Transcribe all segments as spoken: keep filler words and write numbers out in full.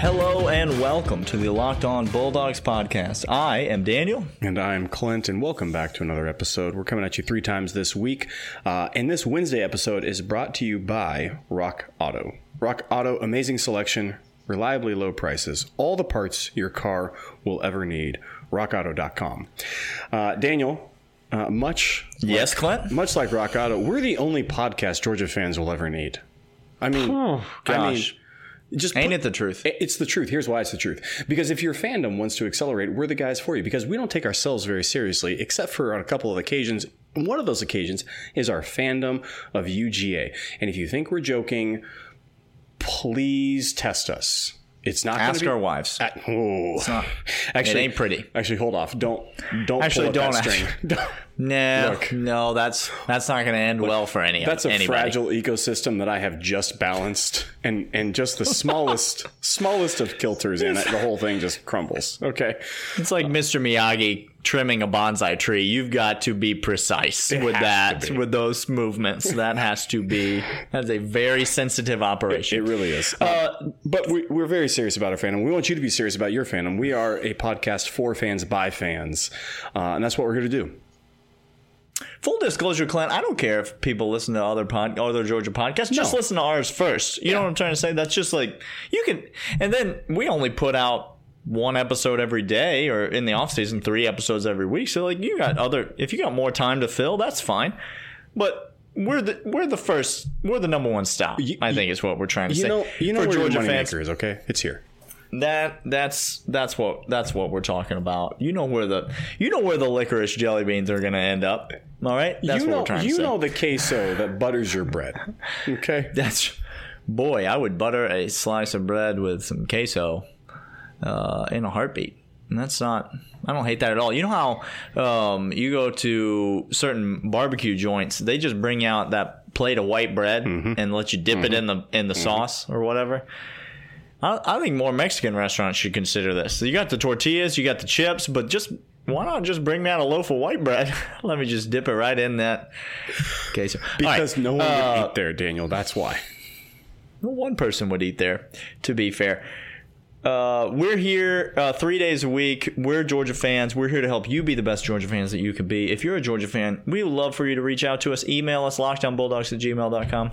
Hello and welcome to the Locked On Bulldogs podcast. I am Daniel. And I am Clint, and welcome back to another episode. We're coming at you three times this week, uh, and this Wednesday episode is brought to you by Rock Auto. Rock Auto, amazing selection, reliably low prices, all the parts your car will ever need. rock auto dot com. Uh, Daniel, uh, much, yes, like, Clint? much like Rock Auto, we're the only podcast Georgia fans will ever need. I mean, oh, gosh. I mean, Just Ain't put, it the truth? It's the truth. Here's why it's the truth. Because if your fandom wants to accelerate, we're the guys for you. Because we don't take ourselves very seriously, except for on a couple of occasions. One of those occasions is our fandom of U G A. And if you think we're joking, please test us. It's not ask gonna be, our wives. At, oh. It's not, actually, it ain't pretty. Actually, hold off. Don't don't actually pull up don't that actually, string. no, Look, no, that's that's not going to end look, well for any. That's a anybody. fragile ecosystem that I have just balanced, and and just the smallest smallest of kilters in it, the whole thing just crumbles. Okay, it's like uh, Mister Miyagi trimming a bonsai tree. You've got to be precise with that, with those movements. That has to be, that's a very sensitive operation. It, it really is. Uh, uh, but we, we're very serious about our fandom. We want you to be serious about your fandom. We are a podcast for fans by fans. Uh, and that's what we're here to do. Full disclosure, Clint, I don't care if people listen to other pod, other Georgia podcasts. Just no. listen to ours first. You yeah. know what I'm trying to say? That's just like, you can, and then we only put out one episode every day, or in the off season, three episodes every week. So like, you got other, if you got more time to fill, that's fine. But we're the we're the first, we're the number one stop. You, I think is what we're trying to you say. Know, you know, for where Georgia your money fans, maker is, okay? It's here. That that's that's what that's what we're talking about. You know where the you know where the licorice jelly beans are going to end up. All right, that's you what know, we're trying to say. You know the queso that butters your bread. Okay, that's boy. I would butter a slice of bread with some queso. Uh, in a heartbeat. And that's not, I don't hate that at all. You know how um, you go to certain barbecue joints, they just bring out that plate of white bread mm-hmm. and let you dip mm-hmm. it in the in the mm-hmm. sauce or whatever? I, I think more Mexican restaurants should consider this. So you got the tortillas, you got the chips, but just why not just bring out a loaf of white bread? Let me just dip it right in that queso. Because right. no one uh, would eat there, Daniel. That's why. No one person would eat there, to be fair. Uh, we're here uh, three days a week. We're Georgia fans. We're here to help you be the best Georgia fans that you could be. If you're a Georgia fan, we would love for you to reach out to us. Email us, lockdown bulldogs at gmail dot com.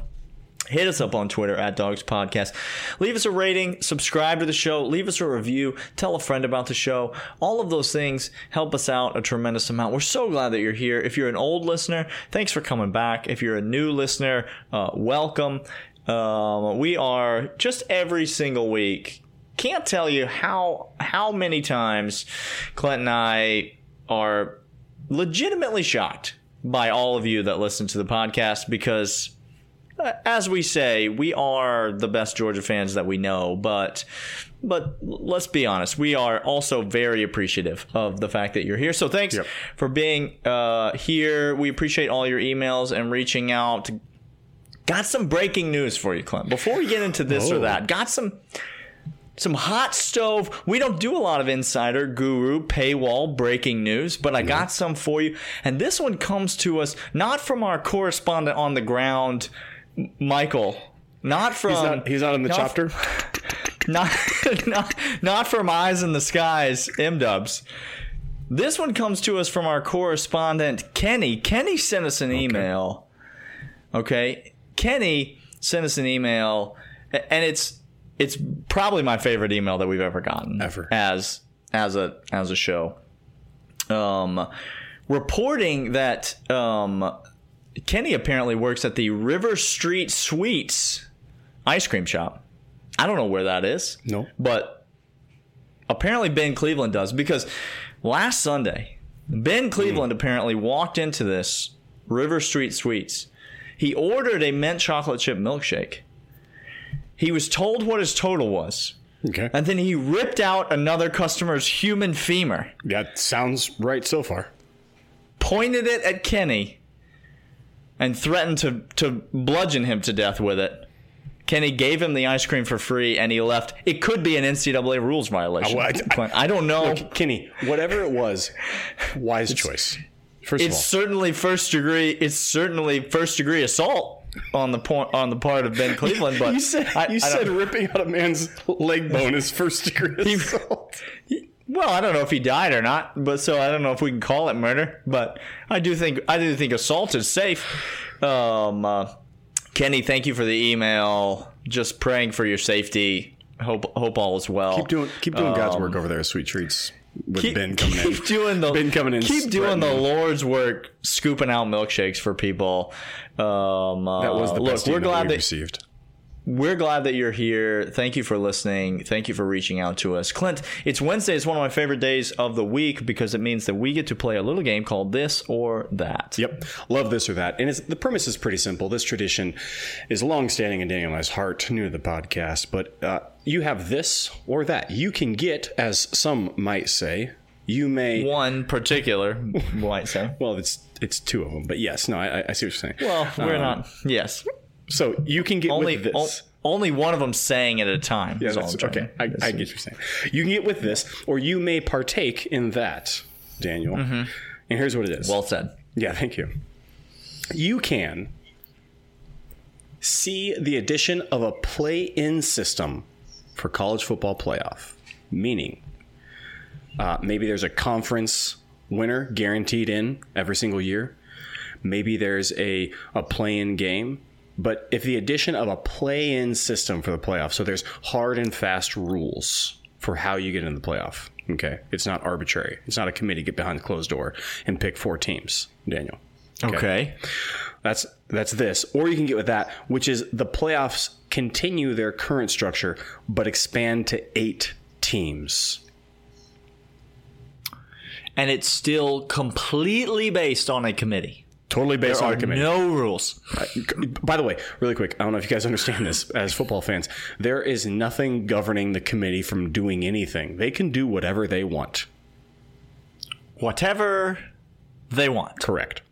Hit us up on Twitter at Dogs Podcast. Leave us a rating. Subscribe to the show. Leave us a review. Tell a friend about the show. All of those things help us out a tremendous amount. We're so glad that you're here. If you're an old listener, thanks for coming back. If you're a new listener, uh, welcome. Uh, we are just every single week. Can't tell you how how many times Clint and I are legitimately shocked by all of you that listen to the podcast because, uh, as we say, we are the best Georgia fans that we know. But but let's be honest, we are also very appreciative of the fact that you're here. So thanks yep. for being uh, here. We appreciate all your emails and reaching out. Got some breaking news for you, Clint. Before we get into this oh. or that, got some... Some hot stove. We don't do a lot of insider, guru, paywall, breaking news, but I mm-hmm. got some for you. And this one comes to us not from our correspondent on the ground, Michael. Not from... He's not, he's not in the not, chopper? Not, not, not from Eyes in the Skies, M-dubs. This one comes to us from our correspondent, Kenny. Kenny sent us an okay. email. Okay? Kenny sent us an email, and it's... It's probably my favorite email that we've ever gotten ever as as a as a show. Um, reporting that um, Kenny apparently works at the River Street Sweets ice cream shop. I don't know where that is. No, but apparently Ben Cleveland does because last Sunday Ben Cleveland mm. apparently walked into this River Street Sweets. He ordered a mint chocolate chip milkshake. He was told what his total was. Okay. And then he ripped out another customer's human femur. That sounds right so far. Pointed it at Kenny and threatened to, to bludgeon him to death with it. Kenny gave him the ice cream for free and he left. It could be an N C double A rules violation. I, I, I don't know. Look, Kenny, whatever it was, wise it's, choice. First it's of all. certainly first degree. It's certainly first degree assault. on the point on the part of Ben Cleveland, but you said, I, you I said ripping out a man's leg bone is first degree assault. He, well, I don't know if he died or not, but so I don't know if we can call it murder. But I do think I do think assault is safe. Um, uh, Kenny, thank you for the email. Just praying for your safety. Hope hope all is well. Keep doing keep doing um, God's work over there. Sweet treats. With keep, Ben coming keep in. Doing the, Ben coming in. Keep doing the Lord's work, scooping out milkshakes for people. Um, uh, that was the best look, we're glad that we received. We're glad that you're here. Thank you for listening. Thank you for reaching out to us. Clint, it's Wednesday. It's one of my favorite days of the week because it means that we get to play a little game called This or That. Yep. Love This or That. And it's, the premise is pretty simple. This tradition is longstanding in Daniel and I's heart, new to the podcast, but uh, you have this or that. You can get, as some might say, you may... One particular might say. Well, it's it's two of them, but yes. No, I, I see what you're saying. Well, we're um, not... Yes. So you can get only, with this. O- only one of them saying at a time. Yeah, that's, okay, I, I get you saying. You can get with this, or you may partake in that, Daniel. Mm-hmm. And here's what it is. Well said. Yeah, thank you. You can see the addition of a play-in system for college football playoff, meaning uh, maybe there's a conference winner guaranteed in every single year. Maybe there's a, a play-in game. But if the addition of a play-in system for the playoff, so there's hard and fast rules for how you get into the playoff, okay? It's not arbitrary. It's not a committee get behind the closed door and pick four teams, Daniel. Okay. okay. That's that's this. Or you can get with that, which is the playoffs continue their current structure but expand to eight teams. And it's still completely based on a committee. Totally based there on the committee. No rules. By the way, really quick, I don't know if you guys understand this as football fans. There is nothing governing the committee from doing anything. They can do whatever they want. Whatever they want. Correct.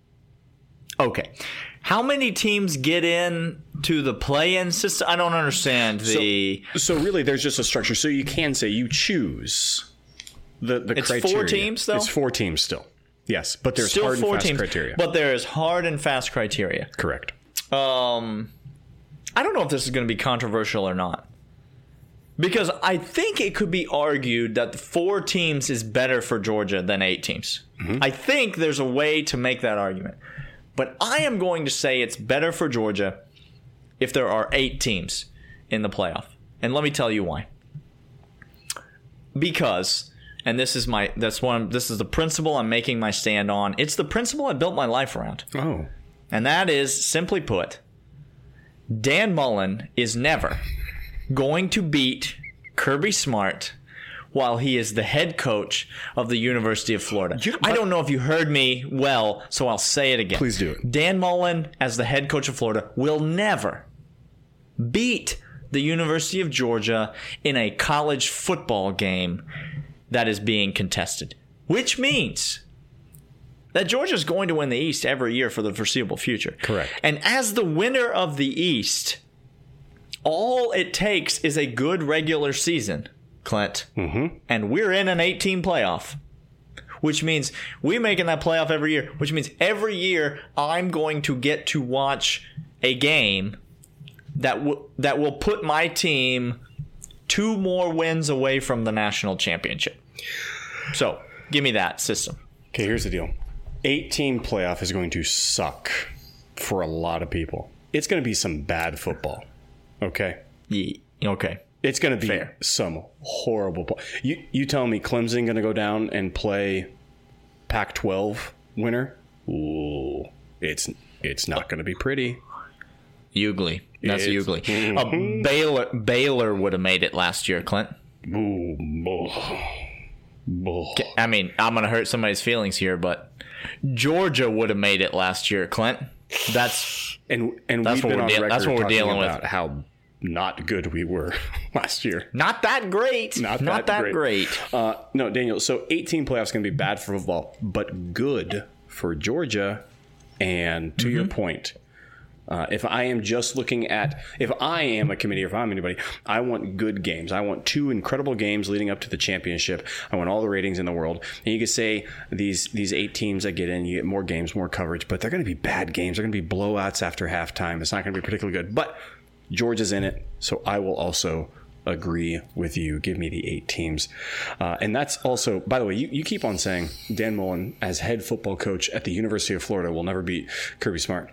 Okay. How many teams get in to the play-in system? I don't understand the... So, so really, there's just a structure. So you can say you choose the, the it's criteria. It's four teams, though? It's four teams still. Yes, but there's still hard and fast teams, criteria. But there is hard and fast criteria. Correct. Um, I don't know if this is going to be controversial or not. Because I think it could be argued that four teams is better for Georgia than eight teams. Mm-hmm. I think there's a way to make that argument. But I am going to say it's better for Georgia if there are eight teams in the playoff. And let me tell you why. Because... And this is my that's one this is the principle I'm making my stand on. It's the principle I built my life around. Oh. And that is, simply put, Dan Mullen is never going to beat Kirby Smart while he is the head coach of the University of Florida. You, I don't know if you heard me well, so I'll say it again. Please do it. Dan Mullen, as the head coach of Florida, will never beat the University of Georgia in a college football game that is being contested, which means that Georgia is going to win the East every year for the foreseeable future. Correct. And as the winner of the East, all it takes is a good regular season, Clint, mm-hmm. and we're in an eight-team playoff, which means we're making that playoff every year, which means every year I'm going to get to watch a game that w- that will put my team two more wins away from the national championship. So, give me that system. Okay, here's the deal. Eight-team playoff is going to suck for a lot of people. It's going to be some bad football. Okay? Yeah, okay. It's going to be Fair. some horrible... Po- you, you tell me Clemson going to go down and play Pac twelve winner? Ooh, it's, it's not going to be pretty. Ugly. That's ugly. Mm-hmm. Uh, Baylor Baylor would have made it last year, Clint. Ooh, oh, oh. I mean, I'm going to hurt somebody's feelings here, but Georgia would have made it last year, Clint. That's and and that's we've what been we're dealing. That's what we're dealing about with. How not good we were last year. Not that great. Not, not that, that great. great. Uh, no, Daniel. So eighteen playoffs going to be bad for football, but good for Georgia. And to mm-hmm. your point. Uh, if I am just looking at, if I am a committee or if I'm anybody, I want good games. I want two incredible games leading up to the championship. I want all the ratings in the world. And you could say these these eight teams that get in, you get more games, more coverage, but they're going to be bad games. They're going to be blowouts after halftime. It's not going to be particularly good. But Georgia's in it, so I will also agree with you. Give me the eight teams. Uh, and that's also, by the way, you, you keep on saying Dan Mullen as head football coach at the University of Florida will never beat Kirby Smart.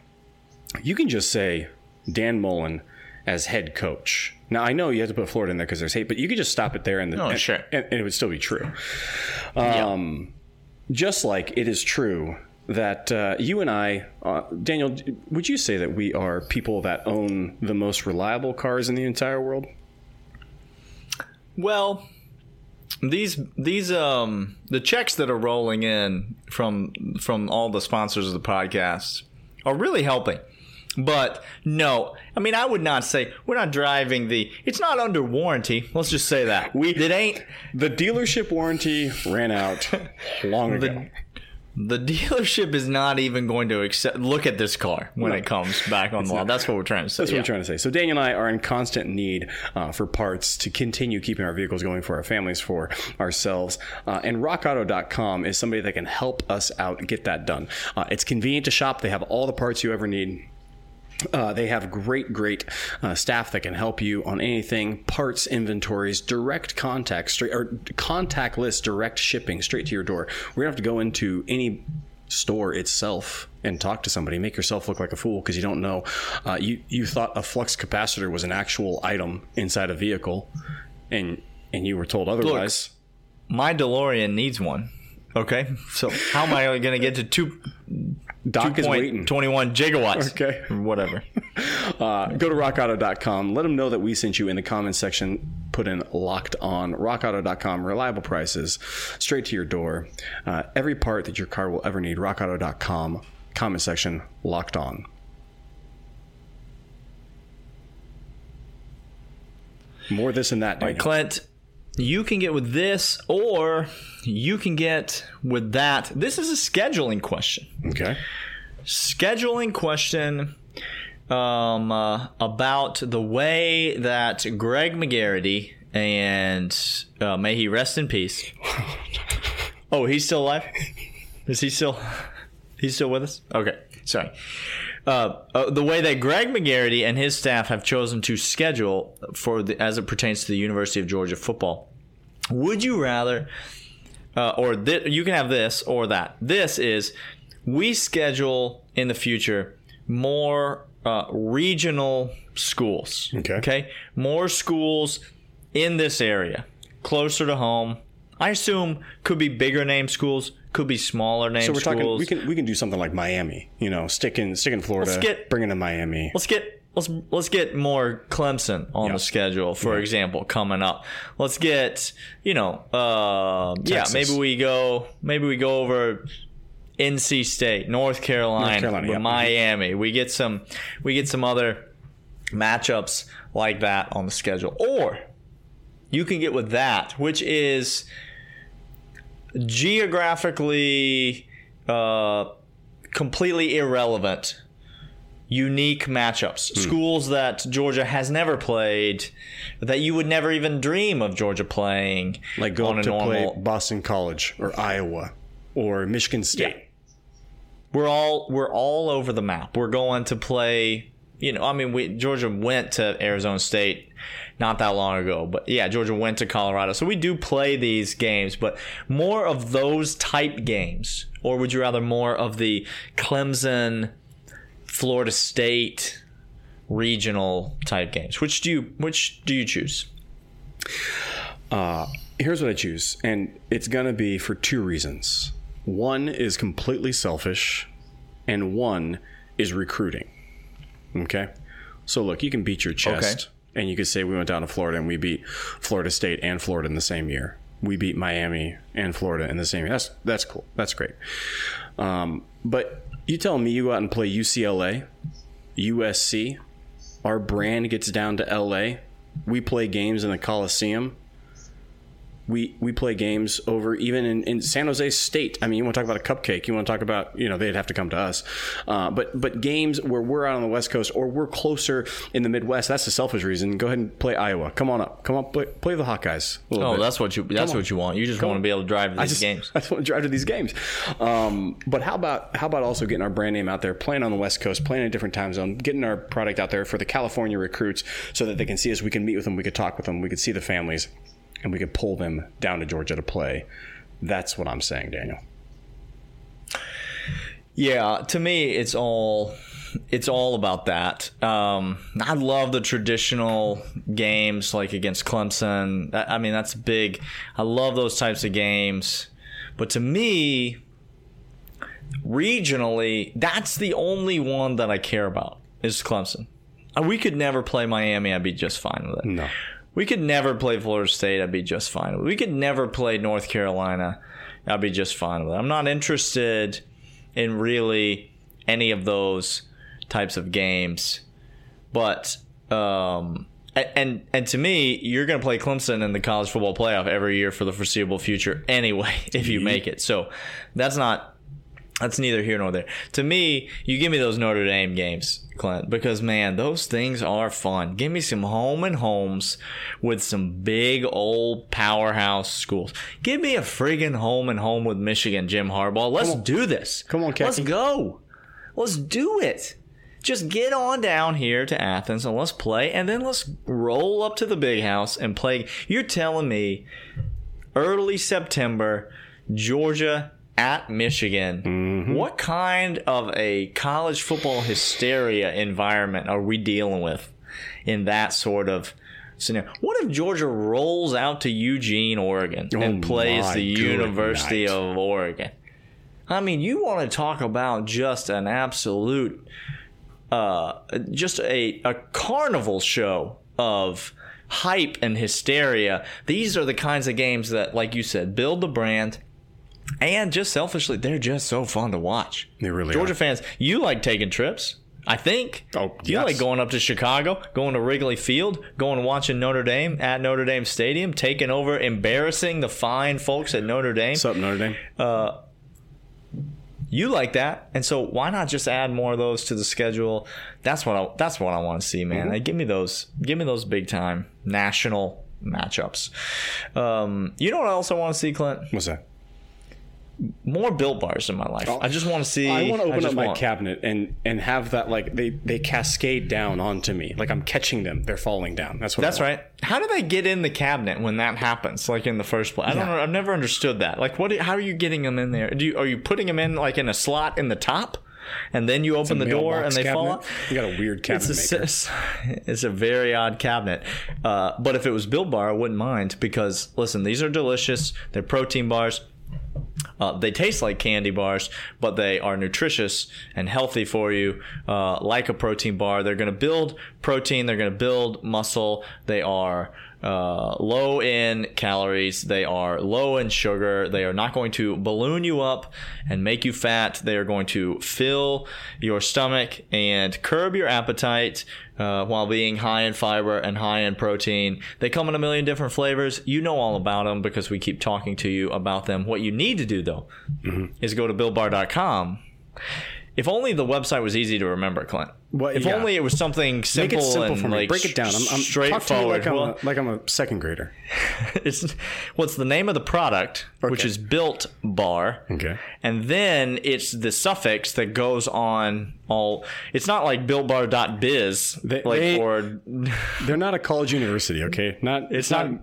You can just say Dan Mullen as head coach. Now, I know you have to put Florida in there because there's hate, but you could just stop it there and, the, oh, and, sure. and, and it would still be true. Um, yeah. Just like it is true that uh, you and I, uh, Daniel, would you say that we are people that own the most reliable cars in the entire world? Well, these these um the checks that are rolling in from from all the sponsors of the podcast are really helping. But no, I mean, I would not say we're not driving the. It's not under warranty. Let's just say that we it ain't the dealership warranty ran out long the, ago. The dealership is not even going to accept. Look at this car when no. it comes back on the lot. That's what we're trying to say. That's yeah. what we're trying to say. So Daniel and I are in constant need uh, for parts to continue keeping our vehicles going for our families, for ourselves. Uh, and rock auto dot com is somebody that can help us out get that done. Uh, it's convenient to shop. They have all the parts you ever need. Uh, they have great, great uh, staff that can help you on anything, parts, inventories, direct contact, straight, or contactless direct shipping straight to your door. We don't have to go into any store itself and talk to somebody. Make yourself look like a fool because you don't know. Uh, you, you thought a flux capacitor was an actual item inside a vehicle, and and you were told otherwise. Look, my DeLorean needs one. Okay, so how am I going to get to two... Doc is waiting. twenty-one gigawatts. Okay. Or whatever. Uh, go to rock auto dot com. Let them know that we sent you in the comments section. Put in Locked On. rock auto dot com. Reliable prices. Straight to your door. Uh, every part that your car will ever need. rock auto dot com. Comment section. Locked On. More this and that, Daniel. All right, Clint. You can get with this, or you can get with that. This is a scheduling question. Okay. Scheduling question um, uh, about the way that Greg McGarity, and uh, may he rest in peace. Oh, he's still alive? Is he still? He's still with us? Okay. Sorry. Uh, uh, the way that Greg McGarity and his staff have chosen to schedule for the, as it pertains to the University of Georgia football. Would you rather, uh, or th- you can have this or that. This is, we schedule in the future more uh, regional schools. Okay. Okay. More schools in this area, closer to home. I assume could be bigger name schools. Could be smaller name schools. So we're schools. talking. We can we can do something like Miami. You know, stick in stick in Florida. Let's get, bring it to Miami. Let's get let's let's get more Clemson on yep. the schedule, for yep. example, coming up. Let's get you know, uh, yeah. Maybe we go. Maybe we go over N C State, North Carolina, North Carolina yep. Miami. We get some. We get some other matchups like that on the schedule, or you can get with that, which is geographically uh, completely irrelevant, unique matchups. Hmm. Schools that Georgia has never played, that you would never even dream of Georgia playing. Like going on to normal... play Boston College or Iowa or Michigan State. Yeah. We're all we're all over the map. We're going to play. You know, I mean, we Georgia went to Arizona State not that long ago, but yeah, Georgia went to Colorado. So we do play these games, but more of those type games, or would you rather more of the Clemson, Florida State regional type games? Which do you which do you choose? Uh, here's what I choose, and it's gonna be for two reasons. One is completely selfish, and one is recruiting. Okay, so look, you can beat your chest. Okay. And you could say we went down to Florida and we beat Florida State and Florida in the same year. We beat Miami and Florida in the same year. That's that's cool. That's great. Um, but you tell me you go out and play U C L A, U S C. Our brand gets down to L A. We play games in the Coliseum. we we play games over even in, in San Jose State. I mean, you want to talk about a cupcake. You want to talk about, you know, they'd have to come to us. Uh, but but games where we're out on the West Coast or we're closer in the Midwest, that's the selfish reason. Go ahead and play Iowa. Come on up. Come on, play, play the Hawkeyes. Oh, bit. that's what you that's what you want. You just come want on. to be able to drive to these I just, games. I just want to drive to these games. Um, but how about how about also getting our brand name out there, playing on the West Coast, playing in a different time zone, getting our product out there for the California recruits so that they can see us. We can meet with them. We could talk with them. We could see the families. And we could pull them down to Georgia to play. That's what I'm saying, Daniel. Yeah, to me, it's all it's all about that. Um, I love the traditional games like against Clemson. I mean, that's big. I love those types of games. But to me, regionally, that's the only one that I care about is Clemson. We could never play Miami. I'd be just fine with it. No. We could never play Florida State. I'd be just fine with it. We could never play North Carolina. I'd be just fine with it. I'm not interested in really any of those types of games. But, um, and and to me, you're going to play Clemson in the college football playoff every year for the foreseeable future anyway, if you make it. So that's not, that's neither here nor there. To me, you give me those Notre Dame games, Clint, because, man, those things are fun. Give me some home and homes with some big old powerhouse schools. Give me a friggin' home and home with Michigan, Jim Harbaugh. Let's do this. Come on, Kathy. Let's go. Let's do it. Just get on down here to Athens and let's play, and then let's roll up to the big house and play. You're telling me early September, Georgia at Michigan, mm-hmm. What kind of a college football hysteria environment are we dealing with in that sort of scenario? What if Georgia rolls out to Eugene, Oregon, oh and plays the University night. of Oregon? I mean, you want to talk about just an absolute, uh, just a, a carnival show of hype and hysteria. These are the kinds of games that, like you said, build the brand. And just selfishly, they're just so fun to watch. They really Georgia are. Fans, you like taking trips, I think. Oh, you yes. like going up to Chicago, going to Wrigley Field, going and watching Notre Dame at Notre Dame Stadium, taking over, embarrassing the fine folks at Notre Dame. What's up, Notre Dame? Uh, you like that, and so why not just add more of those to the schedule? That's what I, that's what I want to see, man. Mm-hmm. Like, give me those, give me those big time national matchups. Um, you know what else I want to see, Clint? What's that? More Built Bars in my life. I just want to see. I want to open up my want. cabinet and and have that, like, they they cascade down onto me, like I'm catching them. They're falling down. That's what. That's right. How do they get in the cabinet when that happens? Like in the first place, I don't. Yeah. I've never understood that. Like, what? How are you getting them in there? Do you, are you putting them in like in a slot in the top, and then you open the door and they cabinet. fall out? You got a weird cabinet. It's a, maker. It's a very odd cabinet. Uh, but if it was Built Bar, I wouldn't mind because listen, these are delicious. They're protein bars. Uh, they taste like candy bars, but they are nutritious and healthy for you, uh, like a protein bar. They're going to build protein. They're going to build muscle. They are uh, low in calories. They are low in sugar. They are not going to balloon you up and make you fat. They are going to fill your stomach and curb your appetite. Uh, while being high in fiber and high in protein. They come in a million different flavors. You know all about them because we keep talking to you about them. What you need to do, though, mm-hmm. is go to built bar dot com. If only the website was easy to remember, Clint. Well, if yeah. only it was something simple, Make it simple and for me. Like break it down. I'm, I'm straightforward. Like I'm, well, a, like I'm a second grader. It's what's well, the name of the product, okay. which is Built Bar. Okay. And then it's the suffix that goes on all. It's not like built bar dot biz. They, like they, or they're not a college university. Okay. Not. It's, it's not. not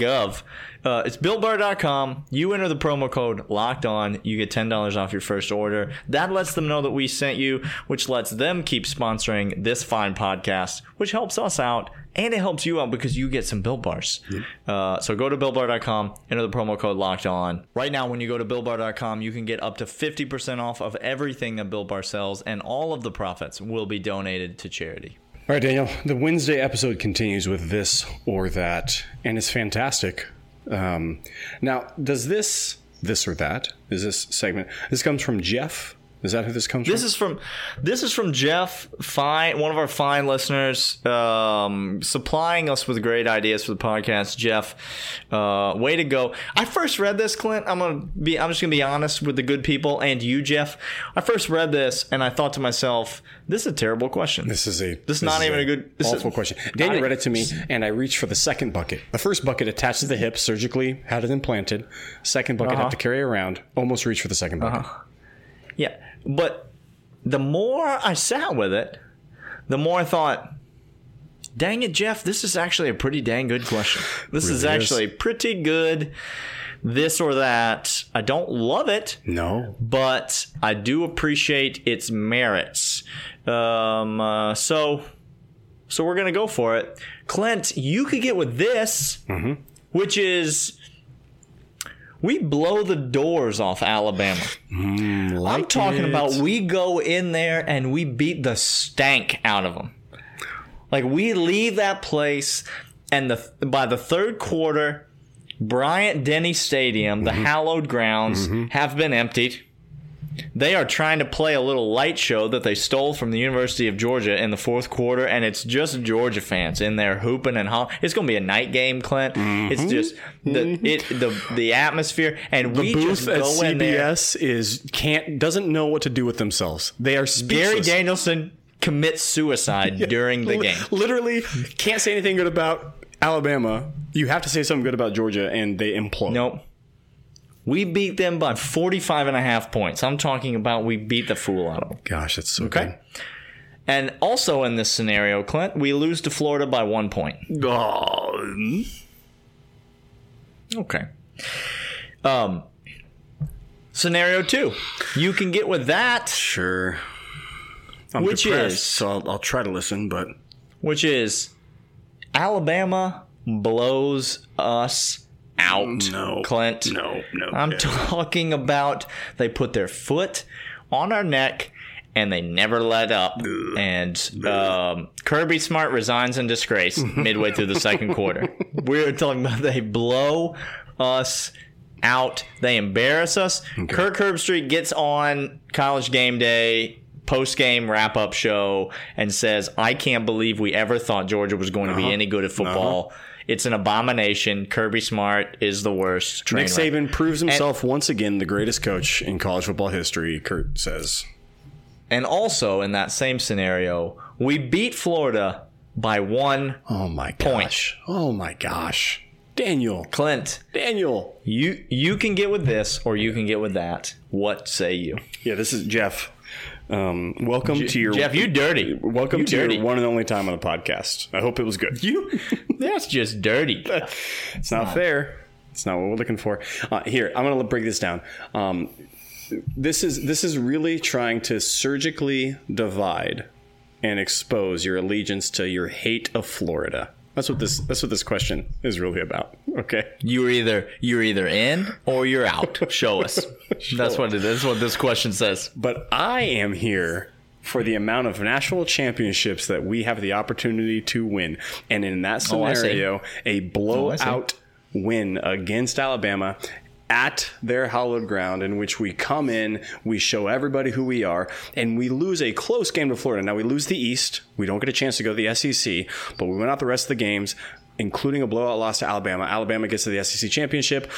.gov. Uh, it's built bar dot com. You enter the promo code locked on. You get ten dollars off your first order. That lets them know that we sent you, which lets them keep sponsoring this fine podcast, which helps us out and it helps you out because you get some Built Bars. Yep. Uh, so go to built bar dot com, enter the promo code locked on. Right now, when you go to built bar dot com, you can get up to fifty percent off of everything that Built Bar sells, and all of the profits will be donated to charity. All right, Daniel, the Wednesday episode continues with this or that, and it's fantastic. Um, now, does this, this or that, is this segment, this comes from Jeff Is that who this comes from? This is from this is from Jeff Fine, one of our fine listeners, um, supplying us with great ideas for the podcast. Jeff, uh, way to go! I first read this, Clint. I'm gonna be. I'm just gonna be honest with the good people and you, Jeff. I first read this and I thought to myself, "This is a terrible question. This is a. This is not even a good. Awful question." Daniel read it to me, and I reached for the second bucket. The first bucket attached to the hip, surgically had it implanted. Second bucket uh-huh. had to carry around. Almost reached for the second bucket. Uh-huh. Yeah. But the more I sat with it, the more I thought, dang it, Jeff, this is actually a pretty dang good question. This really is actually is. pretty good, this or that. I don't love it. No. But I do appreciate its merits. Um, uh, so, so we're going to go for it. Clint, you could get with this, mm-hmm. which is... We blow the doors off Alabama. Mm, like I'm talking it. about we go in there and we beat the stank out of them. Like we leave that place, and the by the third quarter, Bryant-Denny Stadium, mm-hmm. the hallowed grounds, mm-hmm. have been emptied. They are trying to play a little light show that they stole from the University of Georgia in the fourth quarter, and it's just Georgia fans in there hooping and hollering. It's going to be a night game, Clint. Mm-hmm. It's just the it, the the atmosphere, and the we booth just go at C B S in there. Is can't doesn't know what to do with themselves. They are speechless. Gary Danielson commits suicide yeah. during the L- game. Literally can't say anything good about Alabama. You have to say something good about Georgia, and they implode. Nope. We beat them by forty-five and a half points. I'm talking about we beat the fool out of them. Gosh, that's so okay. good. And also in this scenario, Clint, we lose to Florida by one point. Oh. Okay. Um, scenario two. You can get with that. Sure. I'm which depressed, is, so I'll, I'll try to listen, but... Which is Alabama blows us out, no, Clint. No, no. I'm no. talking about they put their foot on our neck and they never let up. Ugh. And um, Kirby Smart resigns in disgrace midway through the second quarter. We're talking about they blow us out. They embarrass us. Okay. Kirk Herbstreit gets on College Game Day post-game wrap-up show and says, I can't believe we ever thought Georgia was going uh-huh. to be any good at football. Uh-huh. It's an abomination. Kirby Smart is the worst. Train Nick Saban right. proves himself and, once again the greatest coach in college football history, Kurt says. And also in that same scenario, we beat Florida by one oh my gosh. point. Oh my gosh. Daniel. Clint. Daniel. You you can get with this or you can get with that. What say you? Yeah, this is Jeff. Um, welcome Jeff, to your Jeff. You dirty. Welcome you to dirty. your one and only time on the podcast. I hope it was good. You, that's just dirty. It's not, not fair. It's not what we're looking for. Uh, here, I'm gonna break this down. Um, this is this is really trying to surgically divide and expose your allegiance to your hate of Florida. That's what this. That's what this question is really about. Okay, you're either you're either in or you're out. Show us. Show that's us. what it is. What this question says. But I am here for the amount of national championships that we have the opportunity to win, and in that scenario, oh, a blowout oh, win against Alabama at their hallowed ground, in which we come in, we show everybody who we are, and we lose a close game to Florida. Now, we lose the East. We don't get a chance to go to the S E C, but we went out the rest of the games, including a blowout loss to Alabama. Alabama gets to the S E C championship,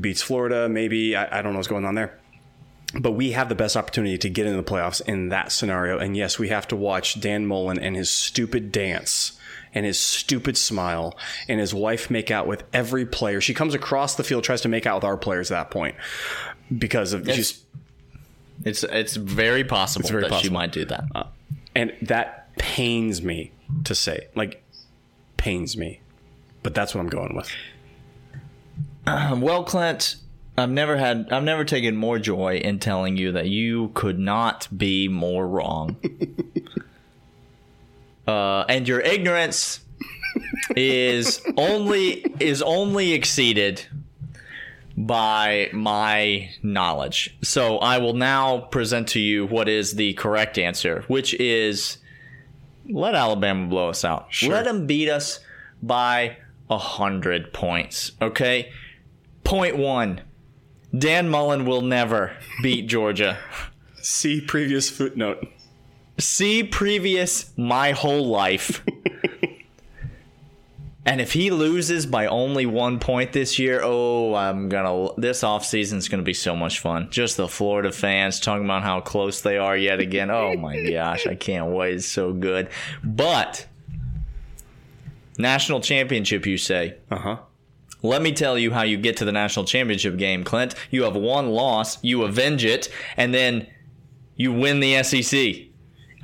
beats Florida, maybe. I, I don't know what's going on there. But we have the best opportunity to get into the playoffs in that scenario. And, yes, we have to watch Dan Mullen and his stupid dance and his stupid smile, and his wife make out with every player. She comes across the field, tries to make out with our players at that point because of it's, she's. It's it's very possible it's very that possible. she might do that, uh, and that pains me to say, like, pains me, but that's what I'm going with. Uh, well, Clint, I've never had I've never taken more joy in telling you that you could not be more wrong. Uh, and your ignorance is only is only exceeded by my knowledge. So I will now present to you what is the correct answer, which is let Alabama blow us out. Sure. Let them beat us by a hundred points. Okay. Point one: Dan Mullen will never beat Georgia. See previous footnote. See previous my whole life. And if he loses by only one point this year, oh, I'm gonna. This offseason is gonna be so much fun. Just the Florida fans talking about how close they are yet again. Oh my gosh, I can't wait. It's so good. But national championship, you say? Uh huh. Let me tell you how you get to the national championship game, Clint. You have one loss, you avenge it, and then you win the S E C.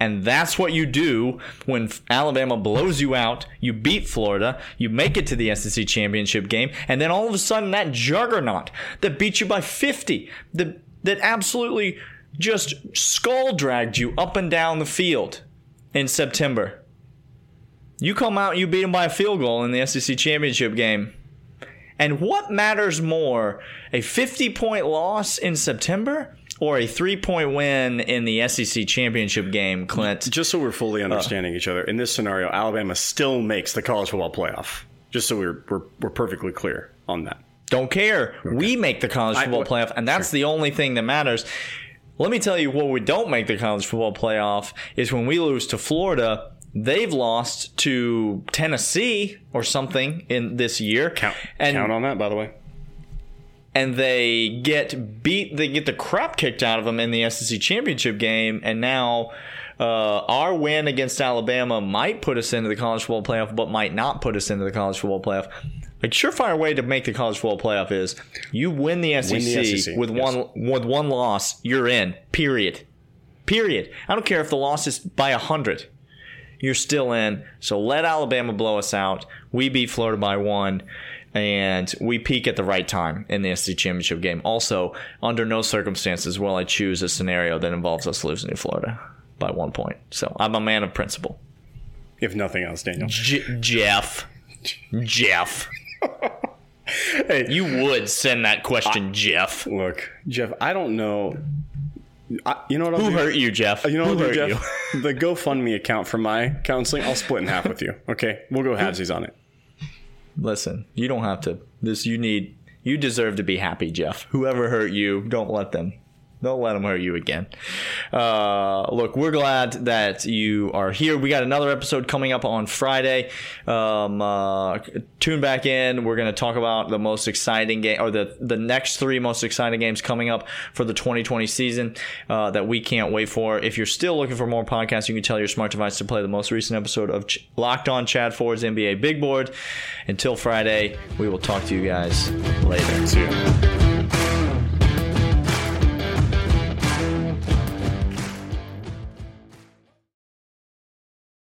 And that's what you do when Alabama blows you out, you beat Florida, you make it to the S E C championship game, and then all of a sudden that juggernaut that beat you by fifty, that, that absolutely just skull-dragged you up and down the field in September. You come out and you beat them by a field goal in the S E C championship game. And what matters more, a fifty-point loss in September or a three-point win in the S E C championship game, Clint? Just so we're fully understanding uh, each other, in this scenario, Alabama still makes the college football playoff. Just so we're we're, we're perfectly clear on that. Don't care. Okay. We make the college football I, playoff, and that's sure. the only thing that matters. Let me tell you what we don't make the college football playoff is when we lose to Florida. They've lost to Tennessee or something in this year. Count, and, count on that, by the way. And they get beat. They get the crap kicked out of them in the S E C championship game. And now uh, our win against Alabama might put us into the college football playoff, but might not put us into the college football playoff. A surefire way to make the college football playoff is you win the S E C, win the S E C. with yes. one with one loss. You're in. Period. Period. I don't care if the loss is by a hundred. You're still in. So let Alabama blow us out. We beat Florida by one. And we peak at the right time in the S E C championship game. Also, under no circumstances will I choose a scenario that involves us losing to Florida by one point. So I'm a man of principle. If nothing else, Daniel. Je- Jeff. Jeff. Hey, you would send that question, I, Jeff. Look, Jeff, I don't know. I, you know what I'll Who do? hurt you, Jeff? You know Who what I'll do, hurt Jeff? You? The GoFundMe account for my counseling, I'll split in half with you. Okay, we'll go halvesies on it. Listen, you don't have to. This you need. You deserve to be happy, Jeff. Whoever hurt you, don't let them. Don't let them hurt you again. Uh, look, we're glad that you are here. We got another episode coming up on Friday. Um, uh, tune back in. We're going to talk about the most exciting game or the, the next three most exciting games coming up for the twenty twenty season uh, that we can't wait for. If you're still looking for more podcasts, you can tell your smart device to play the most recent episode of Ch- Locked On Chad Ford's N B A Big Board. Until Friday, we will talk to you guys later. See you.